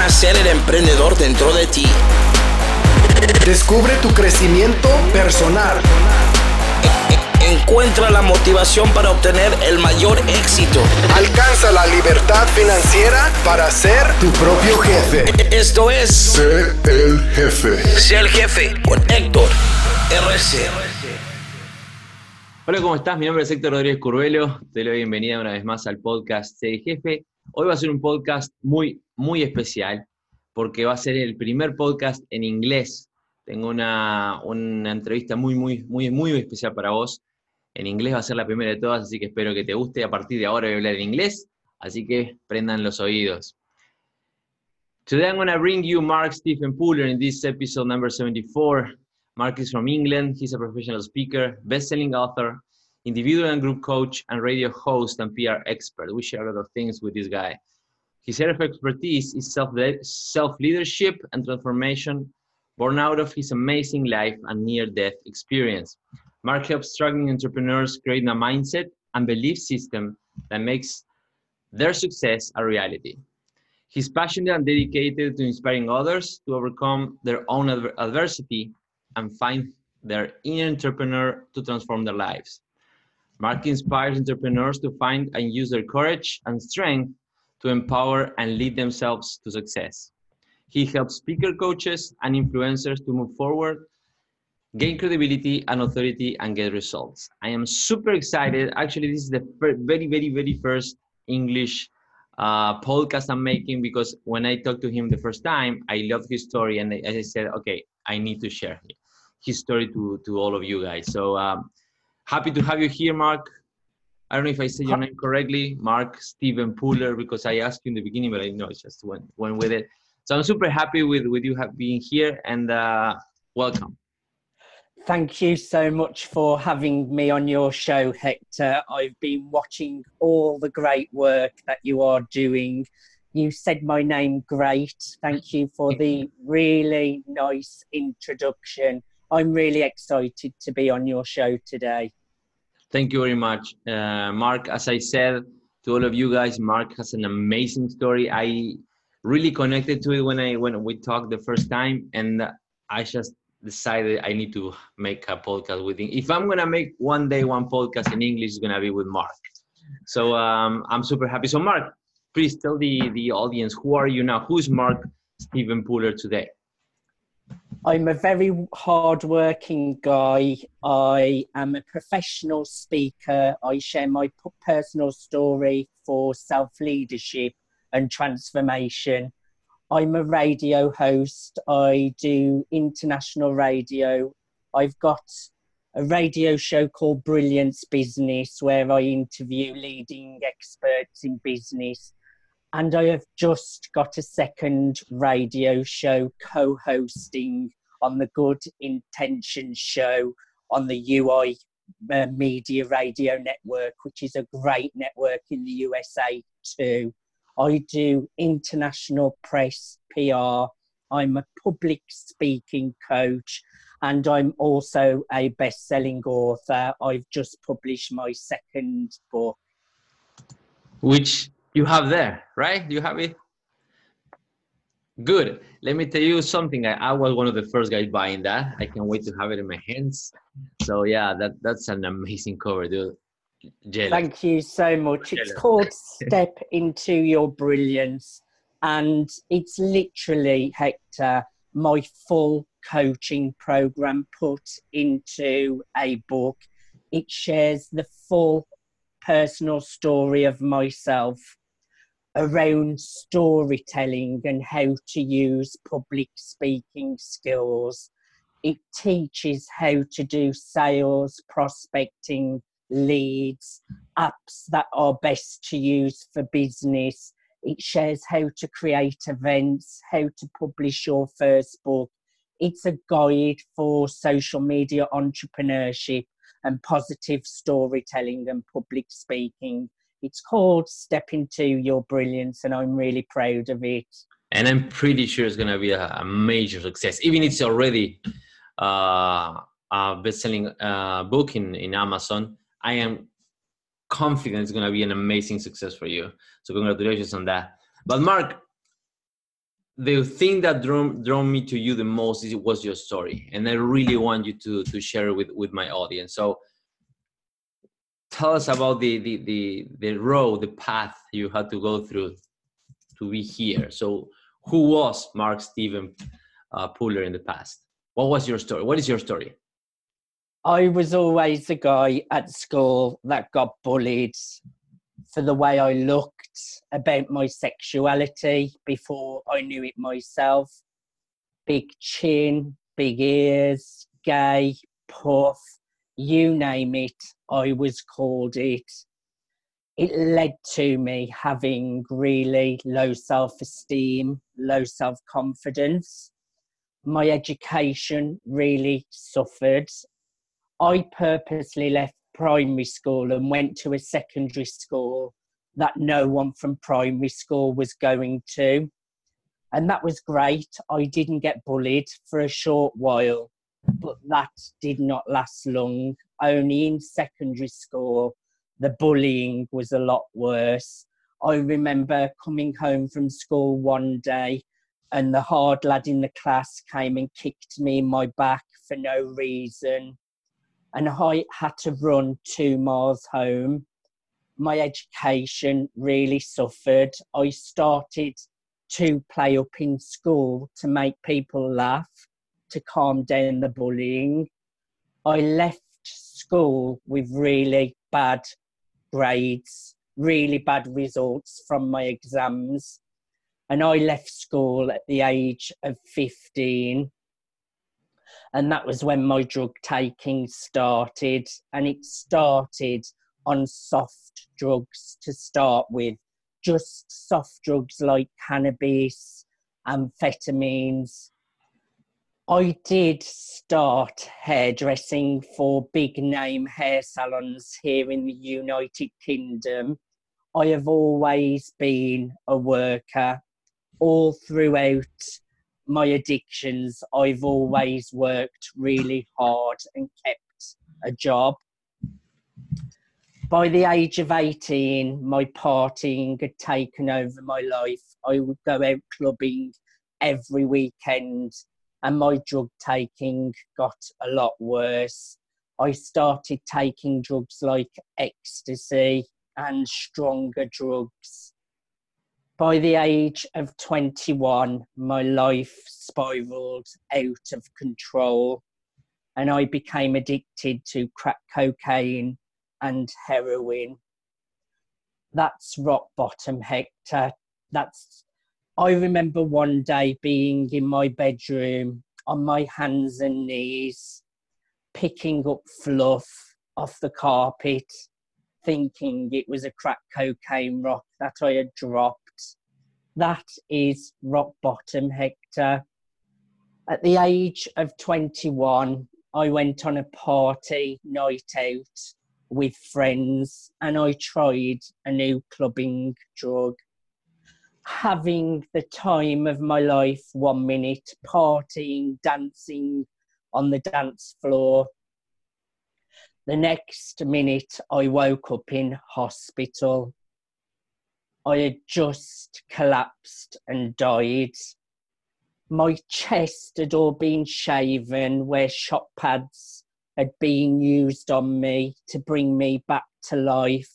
nacer el emprendedor dentro de ti. Descubre tu crecimiento personal. Encuentra la motivación para obtener el mayor éxito. Alcanza la libertad financiera para ser tu propio jefe. Esto es Sé el Jefe. Sé el Jefe con Héctor RC. Hola, ¿cómo estás? Mi nombre es Héctor Rodríguez Curbelo. Te doy la bienvenida una vez más al podcast Sé el Jefe. Hoy va a ser un podcast muy, muy especial porque va a ser el primer podcast en inglés. Tengo una entrevista muy especial para vos. En inglés va a ser la primera de todas, así que espero que te guste. A partir de ahora voy a hablar en inglés, así que prendan los oídos. Today I'm going to bring you Mark Stephen Puller in this episode number 74. Mark is from England. He's a professional speaker, best-selling author, individual and group coach, and radio host and PR expert. We share a lot of things with this guy. His area of expertise is self-leadership and transformation, born out of his amazing life and near-death experience. Mark helps struggling entrepreneurs create a mindset and belief system that makes their success a reality. He's passionate and dedicated to inspiring others to overcome their own adversity and find their inner entrepreneur to transform their lives. Mark inspires entrepreneurs to find and use their courage and strength to empower and lead themselves to success. He helps speaker coaches and influencers to move forward, gain credibility and authority, and get results. I am super excited. Actually, this is the very first English podcast I'm making, because when I talked to him the first time, I loved his story. And as I said, okay, I need to share his story to all of you guys. So happy to have you here, Mark. I don't know if I said your name correctly, Mark Stephen Puller, because I asked you in the beginning, but I know it's just went with it. So I'm super happy with you being here, and welcome. Thank you so much for having me on your show, Hector. I've been watching all the great work that you are doing. You said my name great. Thank you for the really nice introduction. I'm really excited to be on your show today. Thank you very much, Mark. As I said to all of you guys, Mark has an amazing story. I really connected to it when we talked the first time, and I just decided I need to make a podcast with him. If I'm gonna make one day one podcast in English, it's gonna be with Mark. So I'm super happy. So Mark, please tell the audience, who are you now? Who's Mark Stephen Puller today? I'm a very hardworking guy. I am a professional speaker. I share my personal story for self-leadership and transformation. I'm a radio host. I do international radio. I've got a radio show called Brilliance Business, where I interview leading experts in business. And I have just got a second radio show co-hosting on the Good Intention show on the UI Media Radio Network, which is a great network in the USA too. I do international press PR. I'm a public speaking coach, and I'm also a best-selling author. I've just published my second book. Which you have there, right? You have it? Good. Let me tell you something. I was one of the first guys buying that. I can't wait to have it in my hands. So yeah, that's an amazing cover, dude. Jelly. Thank you so much. Jelly. It's called Step Into Your Brilliance, and it's literally, Hector, my full coaching program put into a book. It shares the full personal story of myself around storytelling and how to use public speaking skills. It teaches how to do sales, prospecting, leads, apps that are best to use for business. It shares how to create events, how to publish your first book. It's a guide for social media entrepreneurship and positive storytelling and public speaking. It's called Step Into Your Brilliance, and I'm really proud of it. And I'm pretty sure it's going to be a major success, even if it's already a best-selling book in Amazon. I am confident it's going to be an amazing success for you. So congratulations on that. But Mark, the thing that drew me to you the most was your story, and I really want you to share it with my audience. So tell us about the road, the path you had to go through to be here. So who was Mark Stephen Puller in the past? What was your story? What is your story? I was always the guy at school that got bullied for the way I looked, about my sexuality before I knew it myself. Big chin, big ears, gay, puff, you name it, I was called it. It led to me having really low self-esteem, low self-confidence. My education really suffered. I purposely left primary school and went to a secondary school that no one from primary school was going to. And that was great. I didn't get bullied for a short while, but that did not last long. Only in secondary school, the bullying was a lot worse. I remember coming home from school one day and the hard lad in the class came and kicked me in my back for no reason. And I had to run 2 miles home. My education really suffered. I started to play up in school to make people laugh, to calm down the bullying. I left school with really bad grades, really bad results from my exams. And I left school at the age of 15. And that was when my drug taking started, and it started on soft drugs to start with, just soft drugs like cannabis, amphetamines. I did start hairdressing for big name hair salons here in the United Kingdom. I have always been a worker all throughout my addictions. I've always worked really hard and kept a job. By the age of 18, my partying had taken over my life. I would go out clubbing every weekend, and my drug taking got a lot worse. I started taking drugs like ecstasy and stronger drugs. By the age of 21, my life spiraled out of control, and I became addicted to crack cocaine and heroin. That's rock bottom, Hector. I remember one day being in my bedroom on my hands and knees, picking up fluff off the carpet, thinking it was a crack cocaine rock that I had dropped. That is rock bottom, Hector. At the age of 21, I went on a party night out with friends and I tried a new clubbing drug. Having the time of my life one minute, partying, dancing on the dance floor. The next minute, I woke up in hospital. I had just collapsed and died. My chest had all been shaven where shot pads had been used on me to bring me back to life.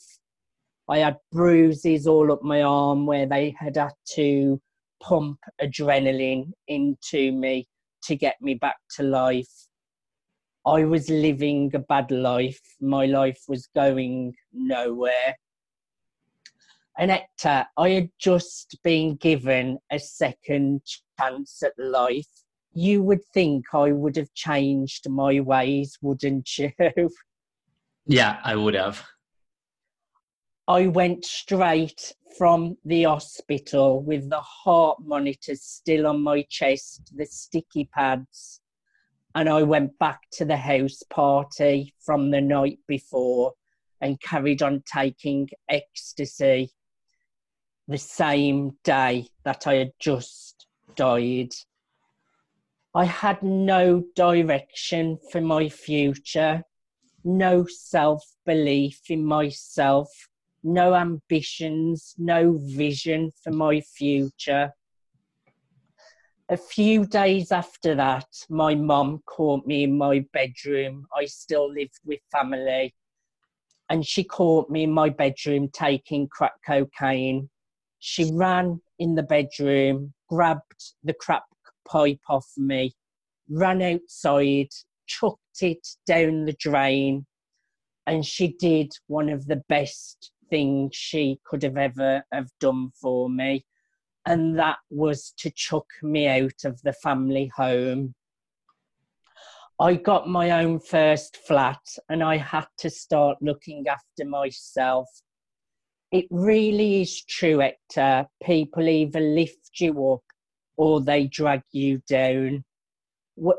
I had bruises all up my arm where they had had to pump adrenaline into me to get me back to life. I was living a bad life. My life was going nowhere. And Hector, I had just been given a second chance at life. You would think I would have changed my ways, wouldn't you? Yeah, I would have. I went straight from the hospital with the heart monitor still on my chest, the sticky pads, and I went back to the house party from the night before and carried on taking ecstasy the same day that I had just died. I had no direction for my future, no self-belief in myself, no ambitions, no vision for my future. a few days after that, my mum caught me in my bedroom. I still lived with family. And she caught me in my bedroom taking crack cocaine. She ran in the bedroom, grabbed the crack pipe off me, ran outside, chucked it down the drain. And she did one of the best things she could have ever have done for me. And that was to chuck me out of the family home. I got my own first flat and I had to start looking after myself. It really is true, Hector. People either lift you up or they drag you down.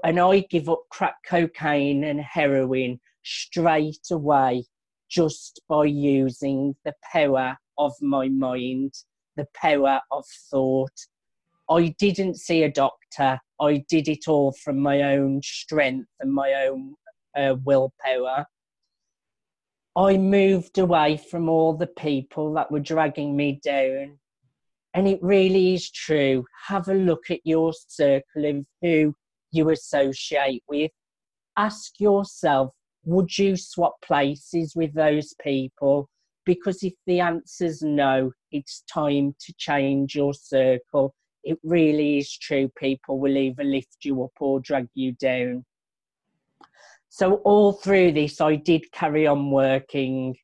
And I give up crack cocaine and heroin straight away just by using the power of my mind. The power of thought. I didn't see a doctor. I did it all from my own strength and my own willpower. I moved away from all the people that were dragging me down. And it really is true. Have a look at your circle of who you associate with. Ask yourself, would you swap places with those people? Because if the answer's no, it's time to change your circle. It really is true. People will either lift you up or drag you down. So all through this, I did carry on working.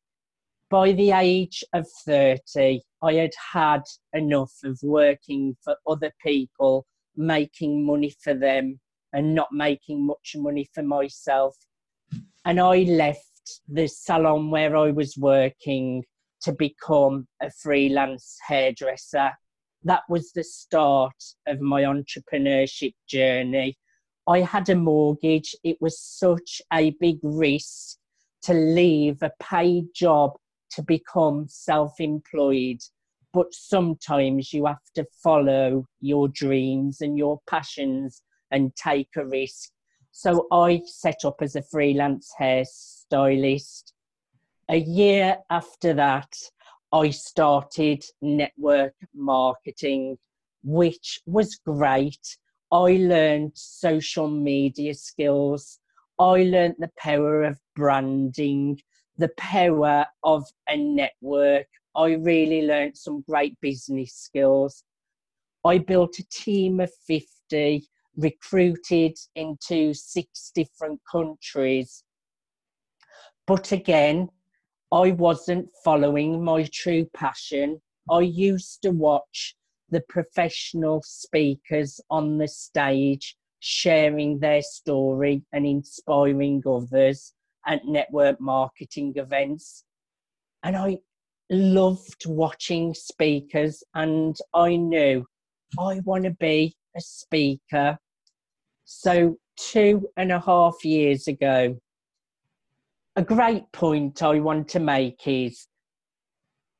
By the age of 30, I had had enough of working for other people, making money for them and not making much money for myself. And I left the salon where I was working to become a freelance hairdresser. That was the start of my entrepreneurship journey. I had a mortgage. It was such a big risk to leave a paid job to become self-employed. But sometimes you have to follow your dreams and your passions and take a risk. So I set up as a freelance hairstylist. A year after that, I started network marketing, which was great. I learned social media skills. I learned the power of branding, the power of a network. I really learned some great business skills. I built a team of 50. Recruited into 6 different countries. But again, I wasn't following my true passion. I used to watch the professional speakers on the stage sharing their story and inspiring others at network marketing events. And I loved watching speakers, and I knew I want to be a speaker. So 2.5 years ago, a great point I want to make is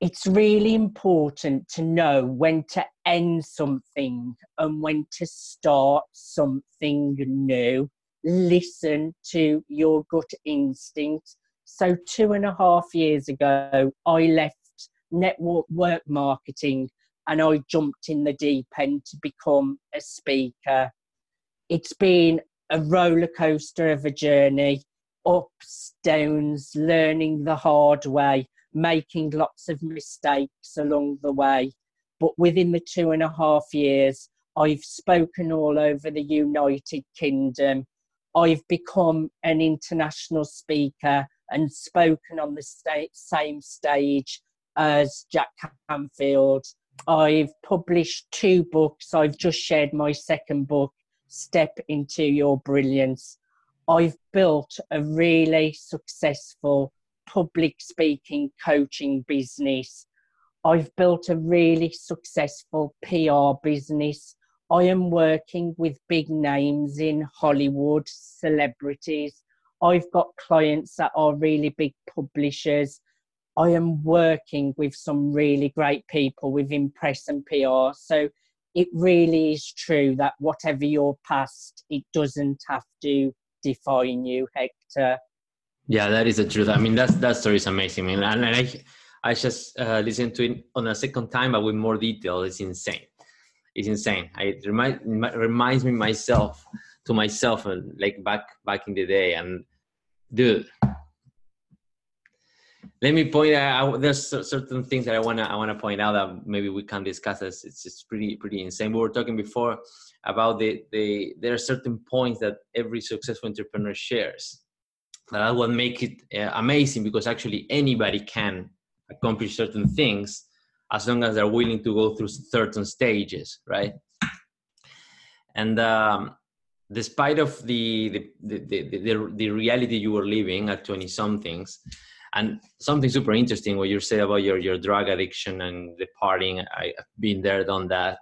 it's really important to know when to end something and when to start something new. Listen to your gut instinct. So 2.5 years ago, I left network marketing and I jumped in the deep end to become a speaker. It's been a roller coaster of a journey, ups, downs, learning the hard way, making lots of mistakes along the way. But within the 2.5 years, I've spoken all over the United Kingdom. I've become an international speaker and spoken on the same stage as Jack Canfield. I've published 2 books. I've just shared my 2nd book, Step Into Your Brilliance. I've built a really successful public speaking coaching business. I've built a really successful PR business. I am working with big names in Hollywood, celebrities. I've got clients that are really big publishers. I am working with some really great people within press and PR. So it really is true that whatever your past, it doesn't have to define you, Hector. Yeah, that is the truth. I mean, that story is amazing. And I just listened to it on a second time, but with more detail. It's insane. It's insane. It reminds me myself like back in the day. And dude, let me point out, there's certain things that I wanna point out that maybe we can discuss. As it's just pretty insane. We were talking before about there are certain points that every successful entrepreneur shares. That will make it amazing, because actually anybody can accomplish certain things as long as they're willing to go through certain stages, right? And despite of the reality you were living at 20-somethings, and something super interesting what you said about your drug addiction and the partying, I've been there, done that,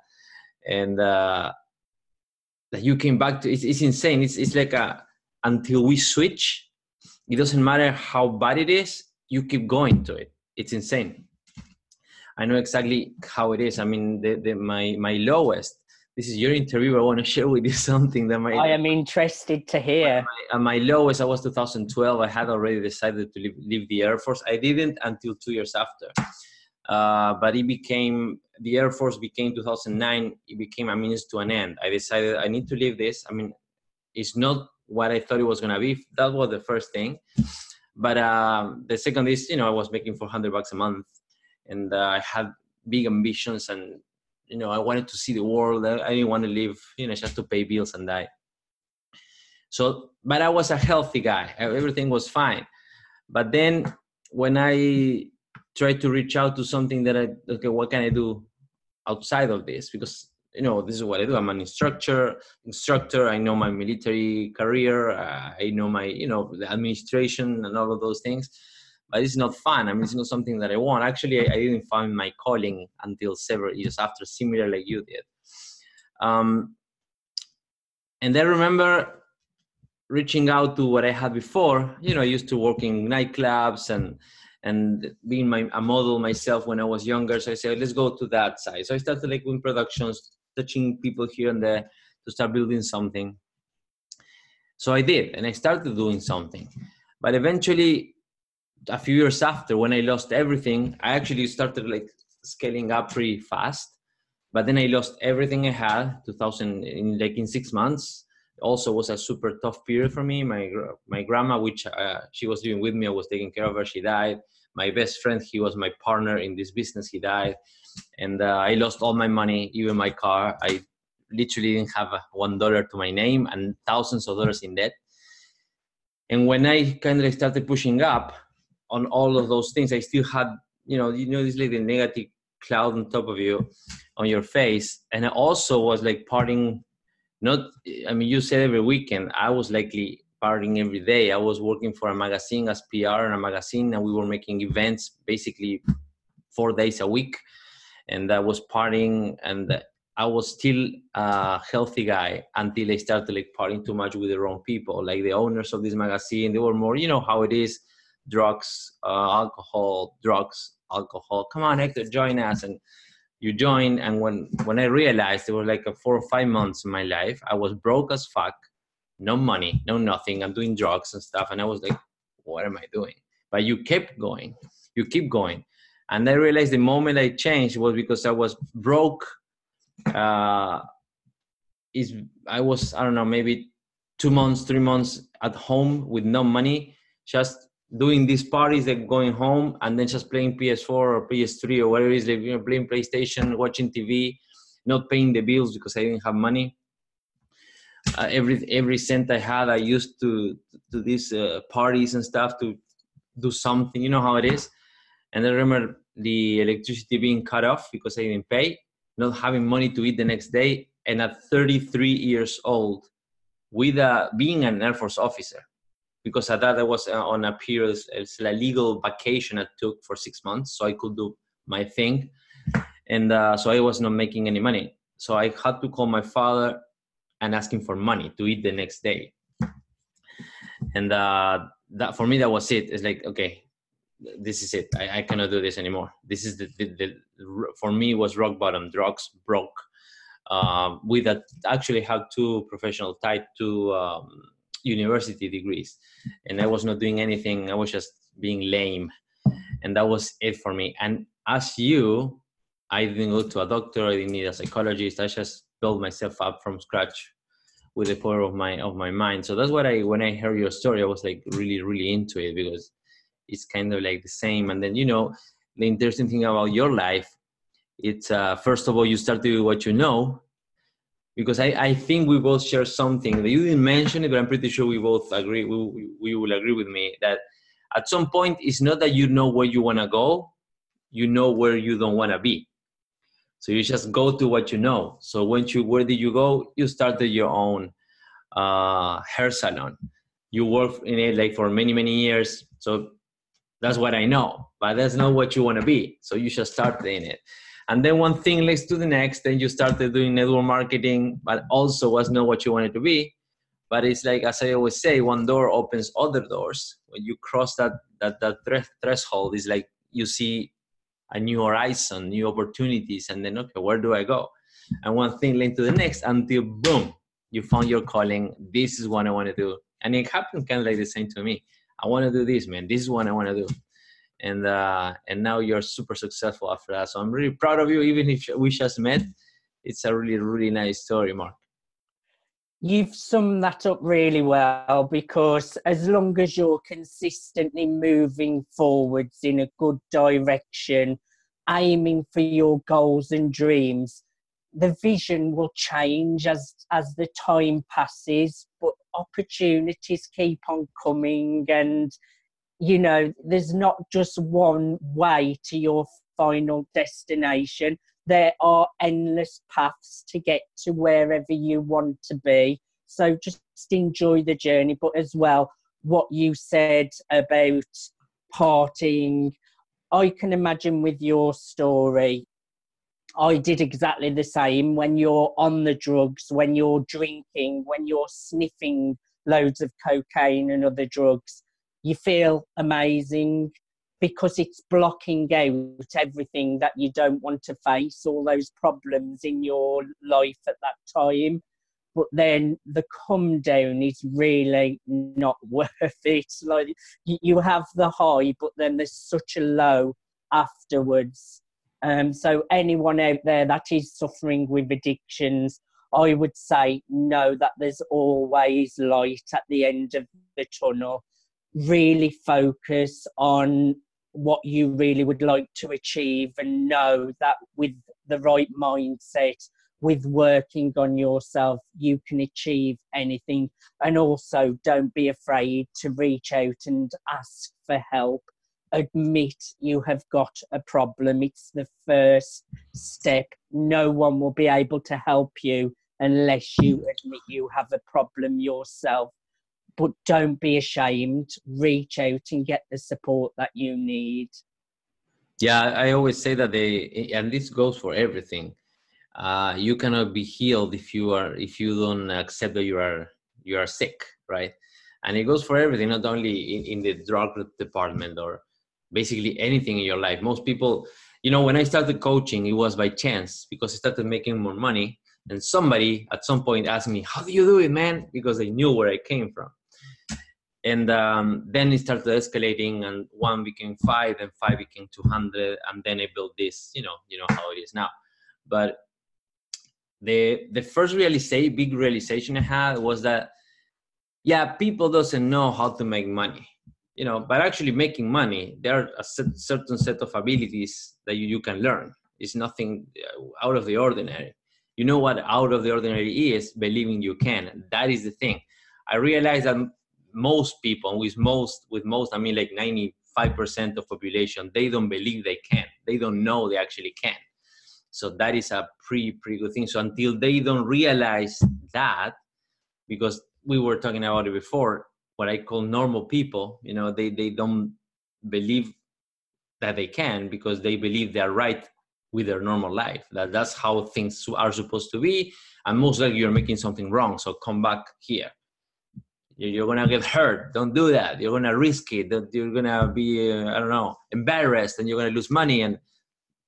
and that you came back to, it's insane. It's like until we switch, it doesn't matter how bad it is, you keep going to it. It's insane. I know exactly how it is. I mean, my lowest. This is your interview. I want to share with you something that I am interested to hear. My lowest, I was 2012. I had already decided to leave the Air Force. I didn't until 2 years after. But it became, the Air Force became 2009. It became a means to an end. I decided I need to leave this. I mean, it's not what I thought it was going to be. That was the first thing. But the second is, I was making $400 a month. And I had big ambitions, and I wanted to see the world. I didn't want to live, just to pay bills and die. So, but I was a healthy guy. Everything was fine. But then, when I tried to reach out to something that what can I do outside of this? Because this is what I do. I'm an instructor. I know my military career. I know my, the administration and all of those things. But it's not fun. I mean, it's not something that I want. Actually, I didn't find my calling until several years after, similar like you did. And I remember reaching out to what I had before. I used to work in nightclubs and being a model myself when I was younger. So I said, let's go to that side. So I started doing productions, touching people here and there to start building something. So I did, and I started doing something. But eventually, a few years after, when I lost everything, I actually started scaling up pretty fast, but then I lost everything I had. 2000 in 6 months also was a super tough period for me. My grandma, which she was living with me, I was taking care of her. She died. My best friend, he was my partner in this business. He died, and I lost all my money, even my car. I literally didn't have $1 to my name and thousands of dollars in debt. And when I kind of started pushing up on all of those things, I still had, this like the negative cloud on top of you, on your face. And I also was partying, you said every weekend. I was likely partying every day. I was working for a magazine as PR in a magazine, and we were making events basically 4 days a week. And I was partying, and I was still a healthy guy until I started partying too much with the wrong people. The owners of this magazine, they were more, how it is. Drugs, alcohol, drugs, alcohol. Come on, Hector, join us. And you join. And when I realized it was 4 or 5 months in my life, I was broke as fuck, no money, no nothing. I'm doing drugs and stuff. And I was what am I doing? But you kept going. You keep going. And I realized the moment I changed was because I was broke. I don't know, maybe 2 months, 3 months at home with no money, just doing these parties, going home and then just playing PS4 or PS3 or whatever it is, playing PlayStation, watching TV, not paying the bills because I didn't have money. Every cent I had, I used to these parties and stuff to do something. You know how it is. And I remember the electricity being cut off because I didn't pay, not having money to eat the next day. And at 33 years old, with being an Air Force officer, because at that I was on a period, it's a legal vacation I took for 6 months, so I could do my thing. And so I was not making any money. So I had to call my father and ask him for money to eat the next day. And that for me, that was it. It's okay, this is it. I cannot do this anymore. This is for me, was rock bottom, drugs, broke. With that, actually had 2 professional tied to university degrees, and I was not doing anything. I was just being lame, and that was it for me. And as you, I didn't go to a doctor. I didn't need a psychologist. I just built myself up from scratch with the power of my mind. So that's what when I heard your story, I was like really into it, because it's kind of like the same. And then, you know, the interesting thing about your life, it's first of all, you start to do what you know, because I think we both share something that you didn't mention it, but I'm pretty sure we both agree. We will agree with me that at some point, it's not that you know where you want to go, you know where you don't want to be. So you just go to what you know. So where did you go? You started your own hair salon. You worked in it like for many years. So that's what I know, but that's not what you want to be. So you just started in it. And then one thing leads to the next, then you started doing network marketing, but also was not what you wanted to be. But it's like, as I always say, one door opens other doors. When you cross that threshold, it's like you see a new horizon, new opportunities, and then, okay, where do I go? And one thing linked to the next until, boom, you found your calling. This is what I want to do. And it happened kind of like the same to me. I want to do this, man. This is what I want to do. And now you're super successful after that. So I'm really proud of you, even if we just met. It's a really nice story, Mark. You've summed that up really well, because as long as you're consistently moving forwards in a good direction, aiming for your goals and dreams, the vision will change as the time passes, but opportunities keep on coming. And, you know, there's not just one way to your final destination. There are endless paths to get to wherever you want to be. So just enjoy the journey. But as well, what you said about partying, I can imagine with your story, I did exactly the same. When you're on the drugs, when you're drinking, when you're sniffing loads of cocaine and other drugs, you feel amazing, because it's blocking out everything that you don't want to face, all those problems in your life at that time. But then the come down is really not worth it. Like, you have the high, but then there's such a low afterwards. So anyone out there that is suffering with addictions, I would say know that there's always light at the end of the tunnel. Really focus on what you really would like to achieve, and know that with the right mindset, with working on yourself, you can achieve anything. And also, don't be afraid to reach out and ask for help. Admit you have got a problem. It's the first step. No one will be able to help you unless you admit you have a problem yourself. But don't be ashamed. Reach out and get the support that you need. Yeah, I always say that and this goes for everything. You cannot be healed if you don't accept that you are sick, right? And it goes for everything, not only in the drug department or basically anything in your life. Most people, you know, when I started coaching, it was by chance, because I started making more money, and somebody at some point asked me, "How do you do it, man?" Because they knew where I came from. And then it started escalating, and one became 5, and 5 became 200, and then I built this. You know how it is now. But the first big realization I had was that, yeah, people doesn't know how to make money, you know. But actually, making money, there are a certain set of abilities that you can learn. It's nothing out of the ordinary. You know what out of the ordinary is? Believing you can. That is the thing. I realized that most people, with most, I mean like 95% of population, they don't believe they can. They don't know they actually can. So that is a pretty good thing. So until they don't realize that, because we were talking about it before, what I call normal people, you know, they don't believe that they can, because they believe they're right with their normal life. That's how things are supposed to be. And most likely you're making something wrong. So come back here. You're going to get hurt. Don't do that. You're going to risk it. You're going to be, embarrassed, and you're going to lose money. And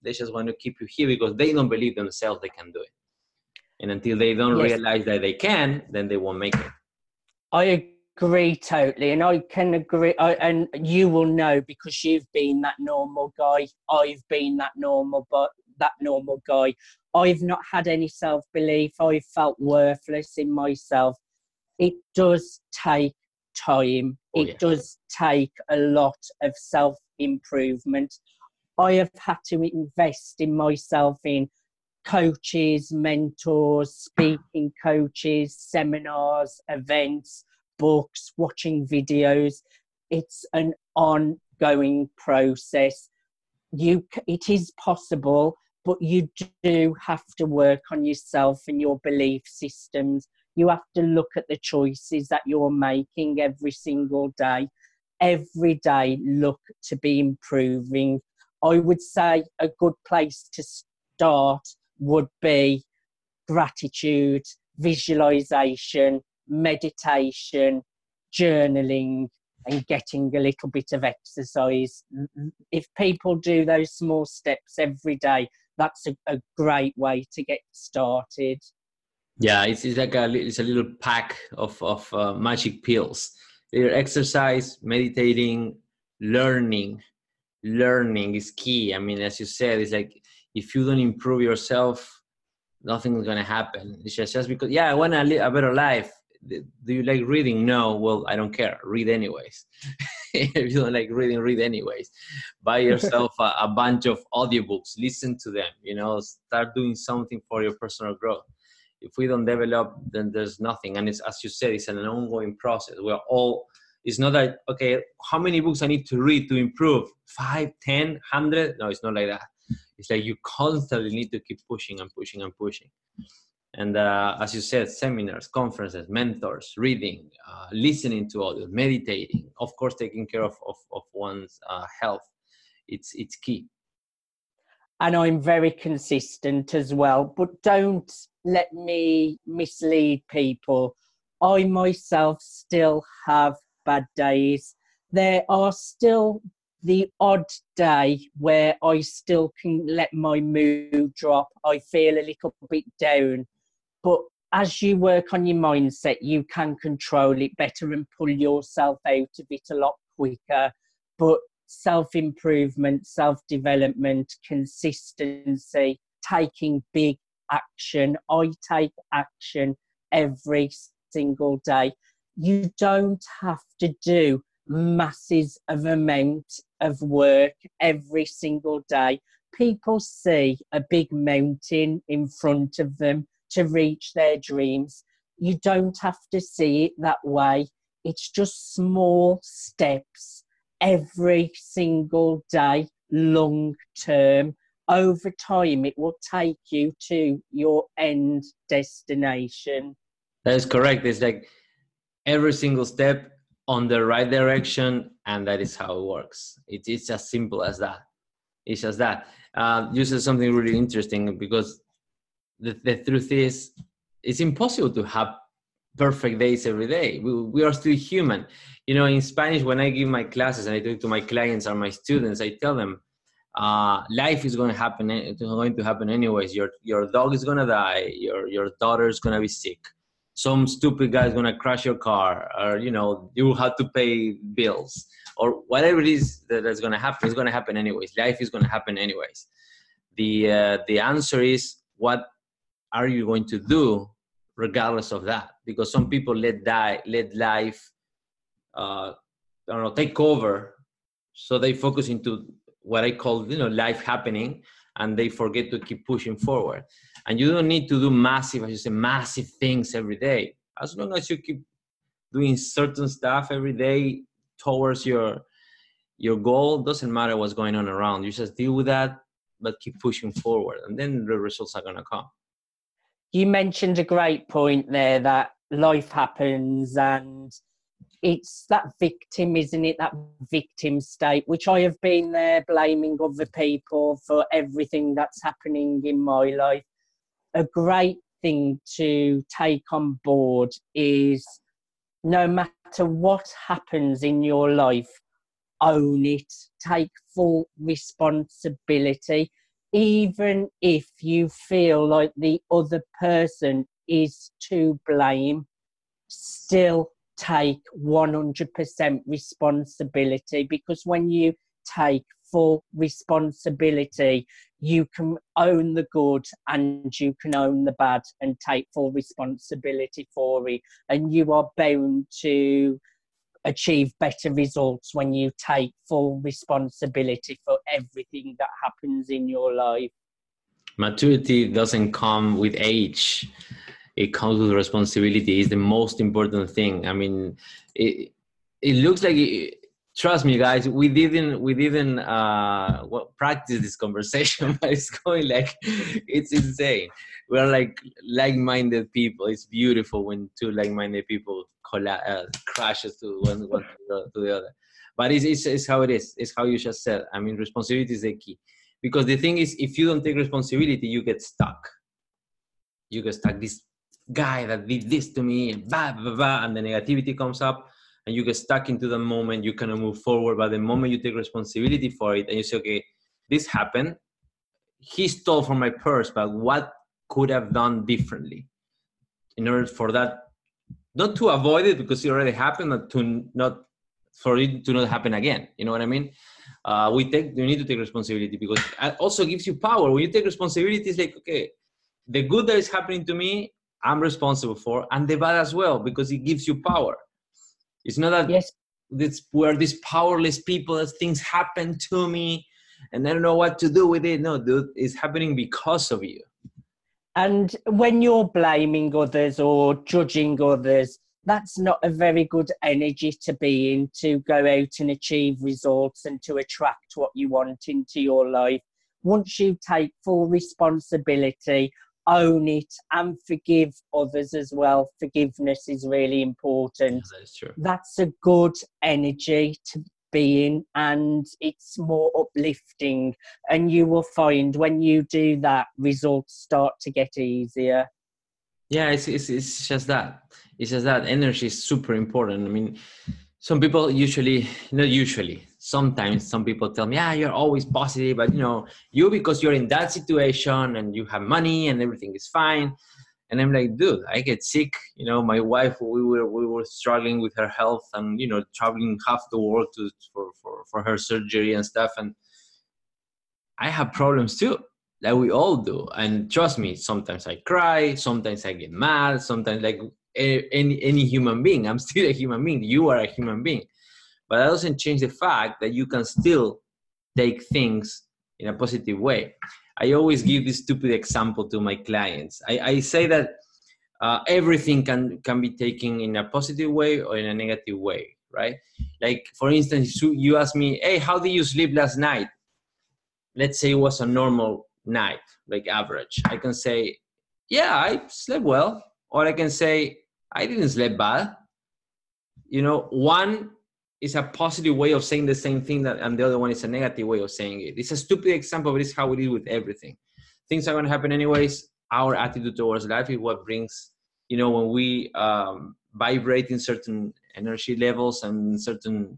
they just want to keep you here because they don't believe themselves they can do it. And until they don't realize that they can, then they won't make it. I agree totally. And I can agree. And you will know, because you've been that normal guy. I've been that normal that normal guy. I've not had any self-belief. I've felt worthless in myself. It does take time. It does take a lot of self-improvement. I have had to invest in myself in coaches, mentors, speaking coaches, seminars, events, books, watching videos. It's an ongoing process. It is possible, but you do have to work on yourself and your belief systems. You have to look at the choices that you're making every single day. Every day, look to be improving. I would say a good place to start would be gratitude, visualization, meditation, journaling, and getting a little bit of exercise. If people do those small steps every day, that's a great way to get started. Yeah, it's like a little pack of magic pills. They're exercise, meditating, learning. Learning is key. I mean, as you said, it's like if you don't improve yourself, nothing's going to happen. It's just because, I want to live a better life. Do you like reading? No. Well, I don't care. Read anyways. If you don't like reading, read anyways. Buy yourself a bunch of audiobooks. Listen to them. You know, start doing something for your personal growth. If we don't develop, then there's nothing. And it's, as you said, it's an ongoing process. It's not that, how many books I need to read to improve? 5, 10, 100? No, it's not like that. It's like you constantly need to keep pushing and pushing and pushing. And as you said, seminars, conferences, mentors, reading, listening to others, meditating, of course, taking care of one's health. It's key. And I'm very consistent as well, but don't let me mislead people. I myself still have bad days. There are still the odd day where I still can let my mood drop. I feel a little bit down. But as you work on your mindset, you can control it better and pull yourself out of it a lot quicker. But self-improvement, self-development, consistency, taking big action. I take action every single day. You don't have to do masses of amount of work every single day. People see a big mountain in front of them to reach their dreams. You don't have to see it that way. It's just small steps every single day, long term. Over time, it will take you to your end destination. That is correct. It's like every single step on the right direction, and that is how it works. It's as simple as that. It's just that. You said something really interesting, because the truth is, it's impossible to have perfect days every day. We are still human. You know, in Spanish, when I give my classes and I talk to my clients or my students, I tell them, life is going to happen. It's going to happen anyways. Your dog is going to die. Your daughter is going to be sick. Some stupid guy is going to crash your car, or, you know, you will have to pay bills, or whatever it is that's going to happen. It's going to happen anyways. Life is going to happen anyways. The answer is, what are you going to do regardless of that? Because some people let life, take over. So they focus into what I call, life happening, and they forget to keep pushing forward. And you don't need to do massive things every day. As long as you keep doing certain stuff every day towards your goal, doesn't matter what's going on around. You just deal with that, but keep pushing forward, and then the results are going to come. You mentioned a great point there, that life happens, and it's that victim, isn't it? That victim state, which I have been there, blaming other people for everything that's happening in my life. A great thing to take on board is, no matter what happens in your life, own it. Take full responsibility. Even if you feel like the other person is to blame, still take 100% responsibility, because when you take full responsibility. You can own the good and you can own the bad and take full responsibility for it. And you are bound to achieve better results when you take full responsibility for everything that happens in your life. Maturity doesn't come with age. It comes with responsibility. It's the most important thing. I mean, it looks like it, trust me, guys. We didn't practice this conversation, but it's going like it's insane. We're like like-minded people. It's beautiful when two like-minded people crashes to one to the other. But it's how it is. It's how you just said. I mean, responsibility is the key, because the thing is, if you don't take responsibility, you get stuck. You get stuck. This guy that did this to me, blah blah blah, and the negativity comes up. And you get stuck into the moment, you cannot move forward. But the moment you take responsibility for it and you say, okay, this happened. He stole from my purse, but what could I have done differently? In order for that, not to avoid it because it already happened, but for it to not happen again. You know what I mean? You need to take responsibility because it also gives you power. When you take responsibility, it's like, okay, the good that is happening to me, I'm responsible for, and the bad as well, because it gives you power. It's not that we're these powerless people that things happen to me and I don't know what to do with it. No, dude, it's happening because of you. And when you're blaming others or judging others, that's not a very good energy to be in, to go out and achieve results and to attract what you want into your life. Once you take full responsibility, own it, and forgive others as well. Forgiveness is really important. Yes, that is true. That's a good energy to be in, and it's more uplifting. And you will find when you do that, results start to get easier. Yeah, it's just that. It's just that energy is super important. I mean, some people sometimes some people tell me, you're always positive, but because you're in that situation and you have money and everything is fine. And I'm like, dude, I get sick. My wife, we were struggling with her health and, traveling half the world for her surgery and stuff. And I have problems too, like we all do. And trust me, sometimes I cry, sometimes I get mad, sometimes like any human being, I'm still a human being. You are a human being. But that doesn't change the fact that you can still take things in a positive way. I always give this stupid example to my clients. I say that everything can be taken in a positive way or in a negative way, right? Like, for instance, you ask me, hey, how did you sleep last night? Let's say it was a normal night, like average. I can say, yeah, I slept well. Or I can say, I didn't sleep bad. One is a positive way of saying the same thing, and the other one is a negative way of saying it. It's a stupid example, but it's how we deal with everything. Things are going to happen anyways. Our attitude towards life is what brings, when we vibrate in certain energy levels and certain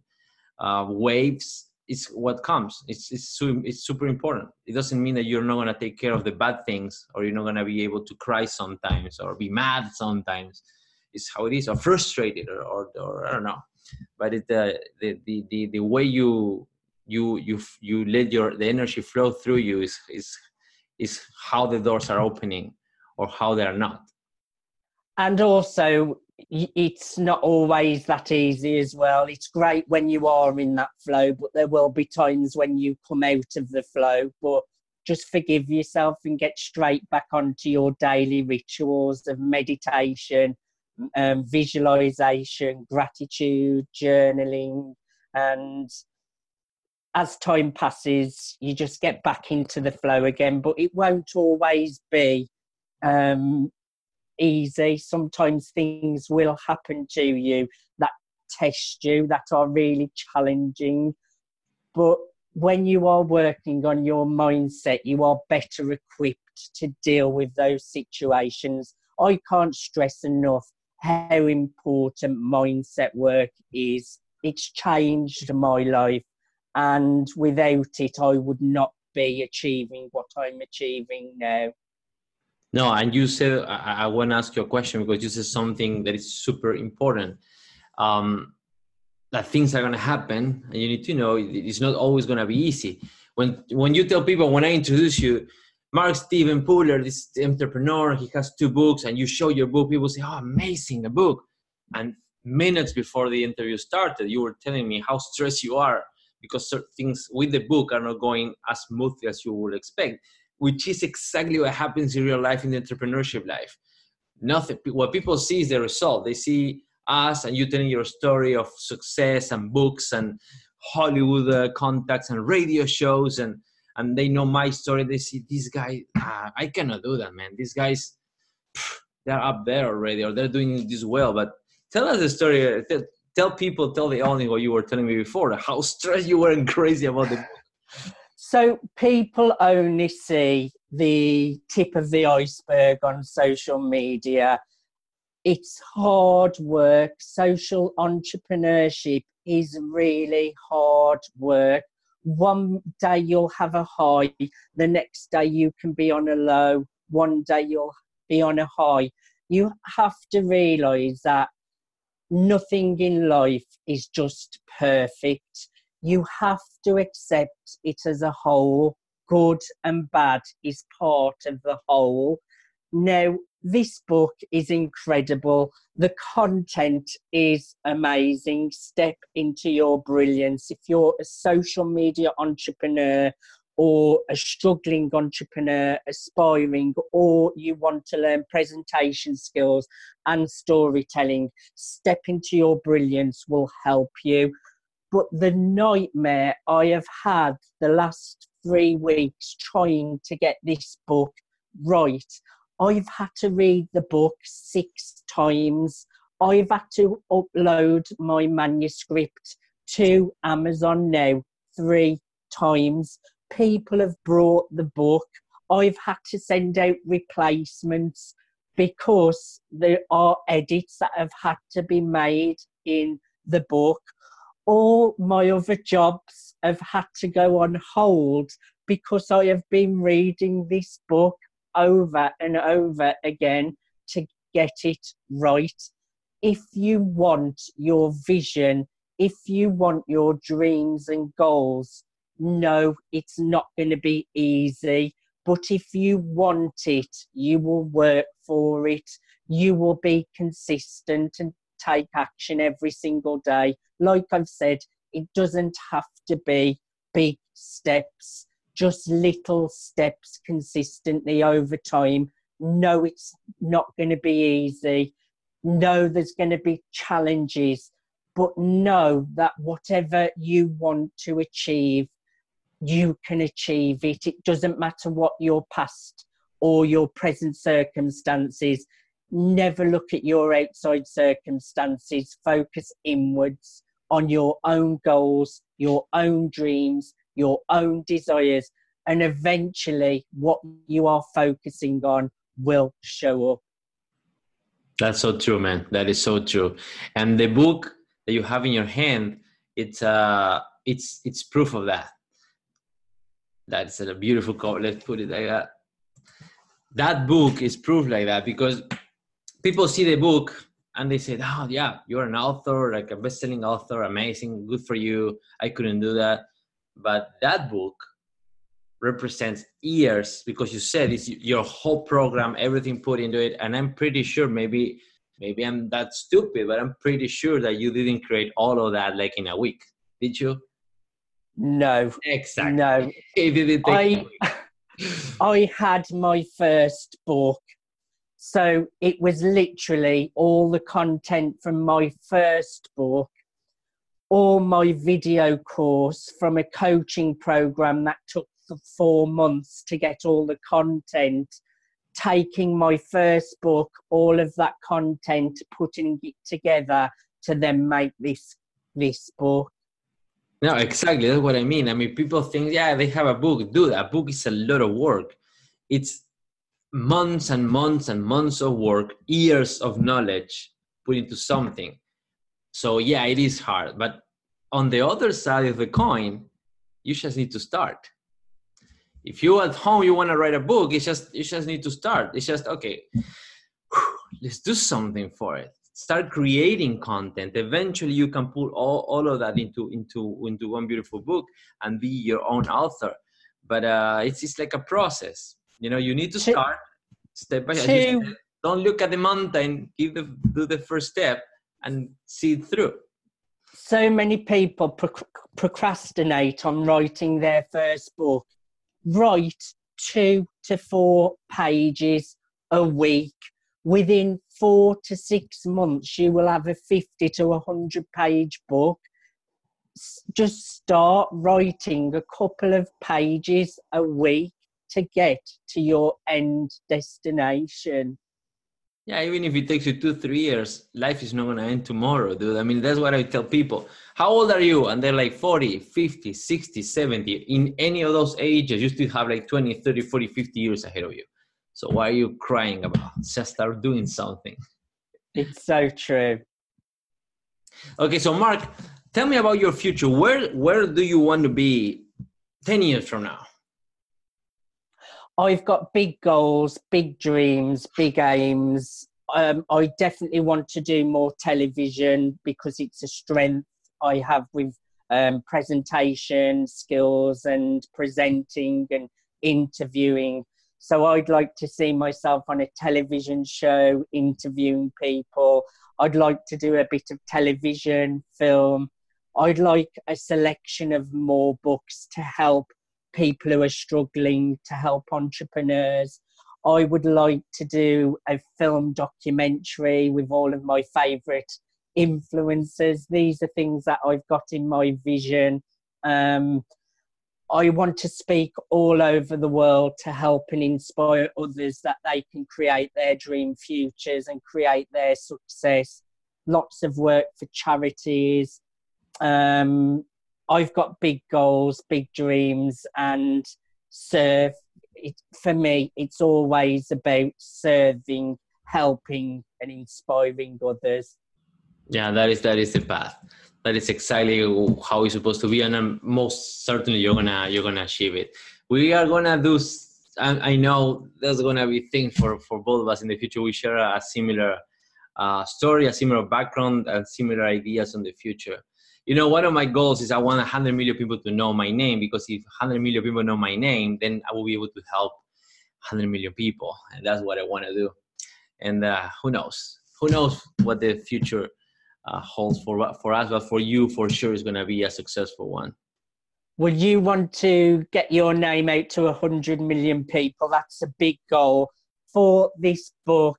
waves, it's what comes. It's super important. It doesn't mean that you're not going to take care of the bad things, or you're not going to be able to cry sometimes or be mad sometimes. It's how it is, or frustrated, or I don't know. But it, the way you let the energy flow through you is how the doors are opening or how they are not. And also, it's not always that easy as well. It's great when you are in that flow, but there will be times when you come out of the flow. But just forgive yourself and get straight back onto your daily rituals of meditation, visualization, gratitude, journaling, and as time passes, you just get back into the flow again. But it won't always be easy. Sometimes things will happen to you that test you, that are really challenging. But when you are working on your mindset, you are better equipped to deal with those situations. I can't stress enough how important mindset work is. It's changed my life, and without it, I would not be achieving what I'm achieving now. No, and you said, I want to ask you a question because you said something that is super important. that things are going to happen, and you need to know it's not always going to be easy. When you tell people, when I introduce you, Mark Stephen Puller, this entrepreneur, he has 2 books, and you show your book, people say, oh, amazing, a book. And minutes before the interview started, you were telling me how stressed you are because certain things with the book are not going as smoothly as you would expect, which is exactly what happens in real life, in the entrepreneurship life. Nothing. What people see is the result. They see us and you telling your story of success and books and Hollywood contacts and radio shows, and they know my story. They see this guy, I cannot do that, man. These guys, they're up there already, or they're doing this well. But tell us the story. Tell people, tell the audience what you were telling me before, how stressed you were and crazy about the book. So people only see the tip of the iceberg on social media. It's hard work. Social entrepreneurship is really hard work. One day you'll have a high, the next day you can be on a low, one day you'll be on a high. You have to realise that nothing in life is just perfect. You have to accept it as a whole. Good and bad is part of the whole. Now, this book is incredible. The content is amazing. Step Into Your Brilliance. If you're a social media entrepreneur or a struggling entrepreneur, aspiring, or you want to learn presentation skills and storytelling, Step Into Your Brilliance will help you. But the nightmare I have had the last 3 weeks trying to get this book right, I've had to read the book 6 times. I've had to upload my manuscript to Amazon now 3 times. People have brought the book. I've had to send out replacements because there are edits that have had to be made in the book. All my other jobs have had to go on hold because I have been reading this book over and over again to get it right. If you want your vision, if you want your dreams and goals, no, it's not going to be easy. But if you want it, you will work for it. You will be consistent and take action every single day. Like I've said, it doesn't have to be big steps. Just little steps consistently over time. No, it's not going to be easy. No, there's going to be challenges. But know that whatever you want to achieve, you can achieve it. It doesn't matter what your past or your present circumstances. Never look at your outside circumstances. Focus inwards on your own goals, your own dreams, your own desires, and eventually what you are focusing on will show up. That's so true, man. That is so true. And the book that you have in your hand, it's proof of that. That's a beautiful quote. Let's put it like that. That book is proof like that, because people see the book and they say, oh yeah, you're an author, like a best-selling author, amazing, good for you. I couldn't do that. But that book represents years, because you said it's your whole program, everything put into it. And I'm pretty sure, maybe I'm that stupid, but I'm pretty sure that you didn't create all of that like in a week, did you? No. Exactly. No. It didn't take a week. I had my first book. So it was literally all the content from my first book, all my video course from a coaching program that took 4 months to get all the content, taking my first book, all of that content, putting it together to then make this book. No, exactly. That's what I mean. I mean, people think, yeah, they have a book. Dude, a book is a lot of work. It's months and months and months of work, years of knowledge put into something. So yeah, it is hard, but on the other side of the coin, you just need to start. If you at home, you want to write a book, you just need to start. It's just, okay, let's do something for it. start creating content. Eventually you can put all of that into one beautiful book and be your own author. But it's like a process. You know, you need to start step by step. Don't look at the mountain, do the first step and see it through. So many people procrastinate on writing their first book. Write 2 to 4 pages a week. Within 4 to 6 months, you will have a 50 to 100 page book. Just start writing a couple of pages a week to get to your end destination. Yeah, even if it takes you 2-3 years, life is not going to end tomorrow, dude. I mean, that's what I tell people. How old are you? And they're like 40, 50, 60, 70. In any of those ages, you still have like 20, 30, 40, 50 years ahead of you. So why are you crying about it? Just start doing something. It's so true. Okay, so Mark, tell me about your future. Where do you want to be 10 years from now? I've got big goals, big dreams, big aims. I definitely want to do more television because it's a strength I have with presentation skills and presenting and interviewing. So I'd like to see myself on a television show interviewing people. I'd like to do a bit of television, film. I'd like a selection of more books to help people who are struggling, to help entrepreneurs. I would like to do a film documentary with all of my favourite influencers. These are things that I've got in my vision. I want to speak all over the world to help and inspire others that they can create their dream futures and create their success. Lots of work for charities. I've got big goals, big dreams, and serve. For me, it's always about serving, helping, and inspiring others. Yeah, that is the path. That is exactly how it's supposed to be, and I'm most certainly you're gonna achieve it. We are gonna do. I know there's gonna be things for both of us in the future. We share a similar story, a similar background, and similar ideas on the future. You know, one of my goals is I want 100 million people to know my name, because if 100 million people know my name, then I will be able to help 100 million people. And that's what I want to do. And who knows? Who knows what the future holds for us, but for you, for sure, is going to be a successful one. Well, you want to get your name out to 100 million people. That's a big goal for this book.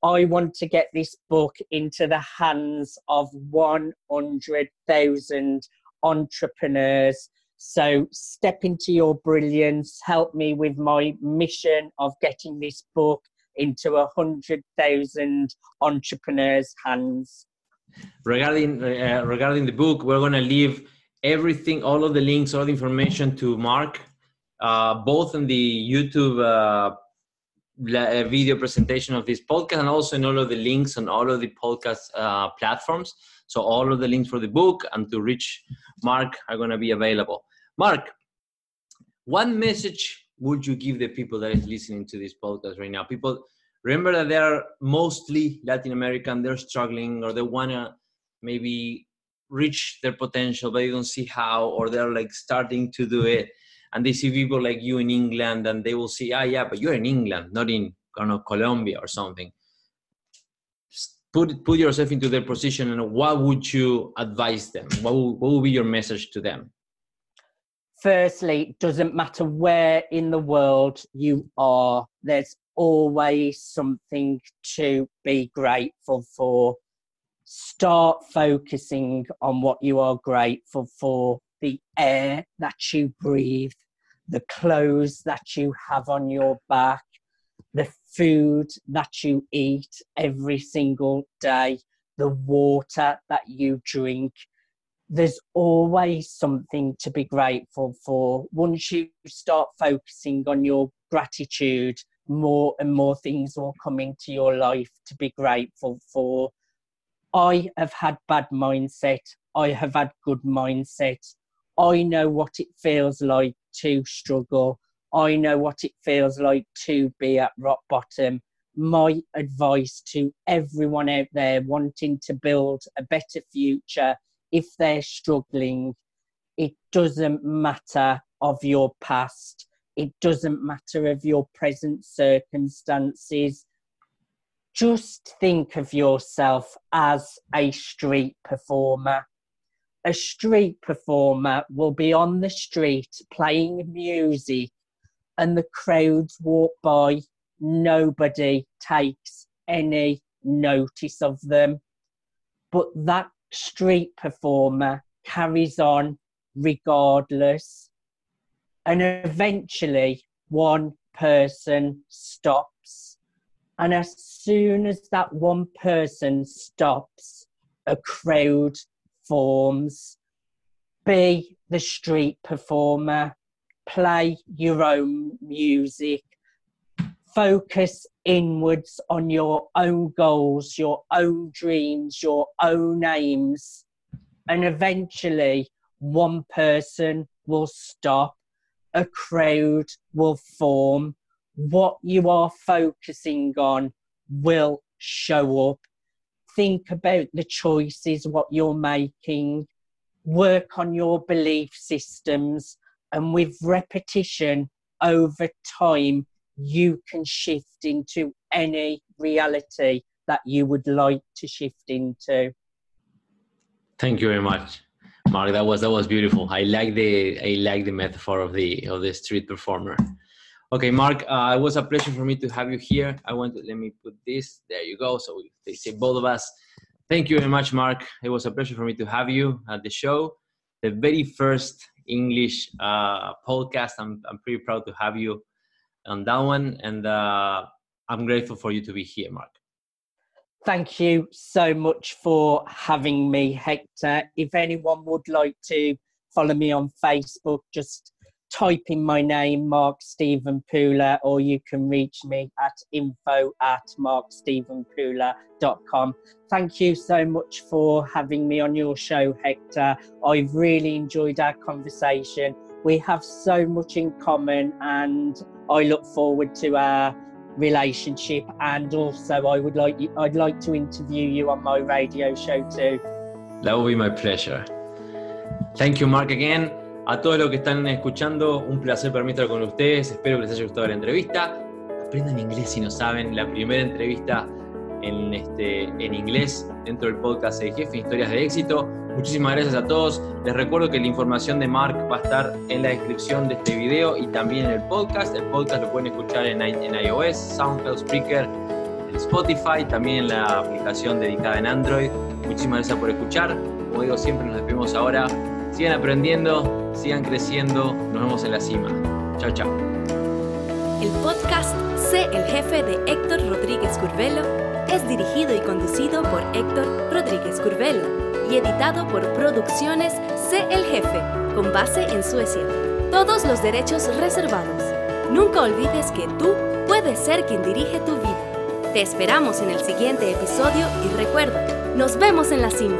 I want to get this book into the hands of 100,000 entrepreneurs. So step into your brilliance. Help me with my mission of getting this book into 100,000 entrepreneurs' hands. Regarding the book, we're going to leave everything, all of the links, all the information to Mark, both on the YouTube video presentation of this podcast, and also in all of the links on all of the podcast platforms. So all of the links for the book and to reach Mark are going to be available. Mark, what message would you give the people that is listening to this podcast right now? People, remember that they are mostly Latin American, they're struggling, or they want to maybe reach their potential, but they don't see how, or they're like starting to do it. And they see people like you in England, and they will see, but you're in England, not in Colombia or something. Put yourself into their position, and what would you advise them? What would be your message to them? Firstly, it doesn't matter where in the world you are, there's always something to be grateful for. Start focusing on what you are grateful for. The air that you breathe, the clothes that you have on your back, the food that you eat every single day, the water that you drink. There's always something to be grateful for. Once you start focusing on your gratitude, more and more things will come into your life to be grateful for. I have had bad mindset. I have had good mindset. I know what it feels like to struggle. I know what it feels like to be at rock bottom. my advice to everyone out there wanting to build a better future, if they're struggling, it doesn't matter of your past. It doesn't matter of your present circumstances. Just think of yourself as a street performer. A street performer will be on the street playing music, and the crowds walk by. Nobody takes any notice of them. But that street performer carries on regardless. And eventually one person stops. And as soon as that one person stops, a crowd forms. Be the street performer. Play your own music. Focus inwards on your own goals, your own dreams, your own aims. And eventually one person will stop, a crowd will form. What you are focusing on will show up. Think about the choices, what you're making. Work on your belief systems. And with repetition over time, you can shift into any reality that you would like to shift into. Thank you very much, Mark. That was beautiful. I like the metaphor of the street performer. Okay, Mark, it was a pleasure for me to have you here. Let me put this. There you go. So they say both of us. Thank you very much, Mark. It was a pleasure for me to have you at the show. The very first English podcast. I'm pretty proud to have you on that one. And I'm grateful for you to be here, Mark. Thank you so much for having me, Hector. If anyone would like to follow me on Facebook, just type in my name, Mark Stephen Puller, or you can reach me at info@markstephenpuller.com. Thank you so much for having me on your show, Hector. I've really enjoyed our conversation. We have so much in common, and I look forward to our relationship. And also, I'd like to interview you on my radio show too. That will be my pleasure. Thank you, Mark, again. A todos los que están escuchando, un placer para mí estar con ustedes. Espero que les haya gustado la entrevista. Aprendan inglés si no saben. La primera entrevista en inglés dentro del podcast de Jefe, Historias de Éxito. Muchísimas gracias a todos. Les recuerdo que la información de Mark va a estar en la descripción de este video y también en el podcast. El podcast lo pueden escuchar en iOS, SoundCloud, Spreaker, en Spotify, también en la aplicación dedicada en Android. Muchísimas gracias por escuchar. Como digo siempre, nos despedimos ahora. Sigan aprendiendo, sigan creciendo. Nos vemos en la cima. Chao, chao. El podcast Sé el Jefe de Héctor Rodríguez Curbelo es dirigido y conducido por Héctor Rodríguez Curbelo y editado por Producciones Sé el Jefe, con base en Suecia. Todos los derechos reservados. Nunca olvides que tú puedes ser quien dirige tu vida. Te esperamos en el siguiente episodio y recuerda, nos vemos en la cima.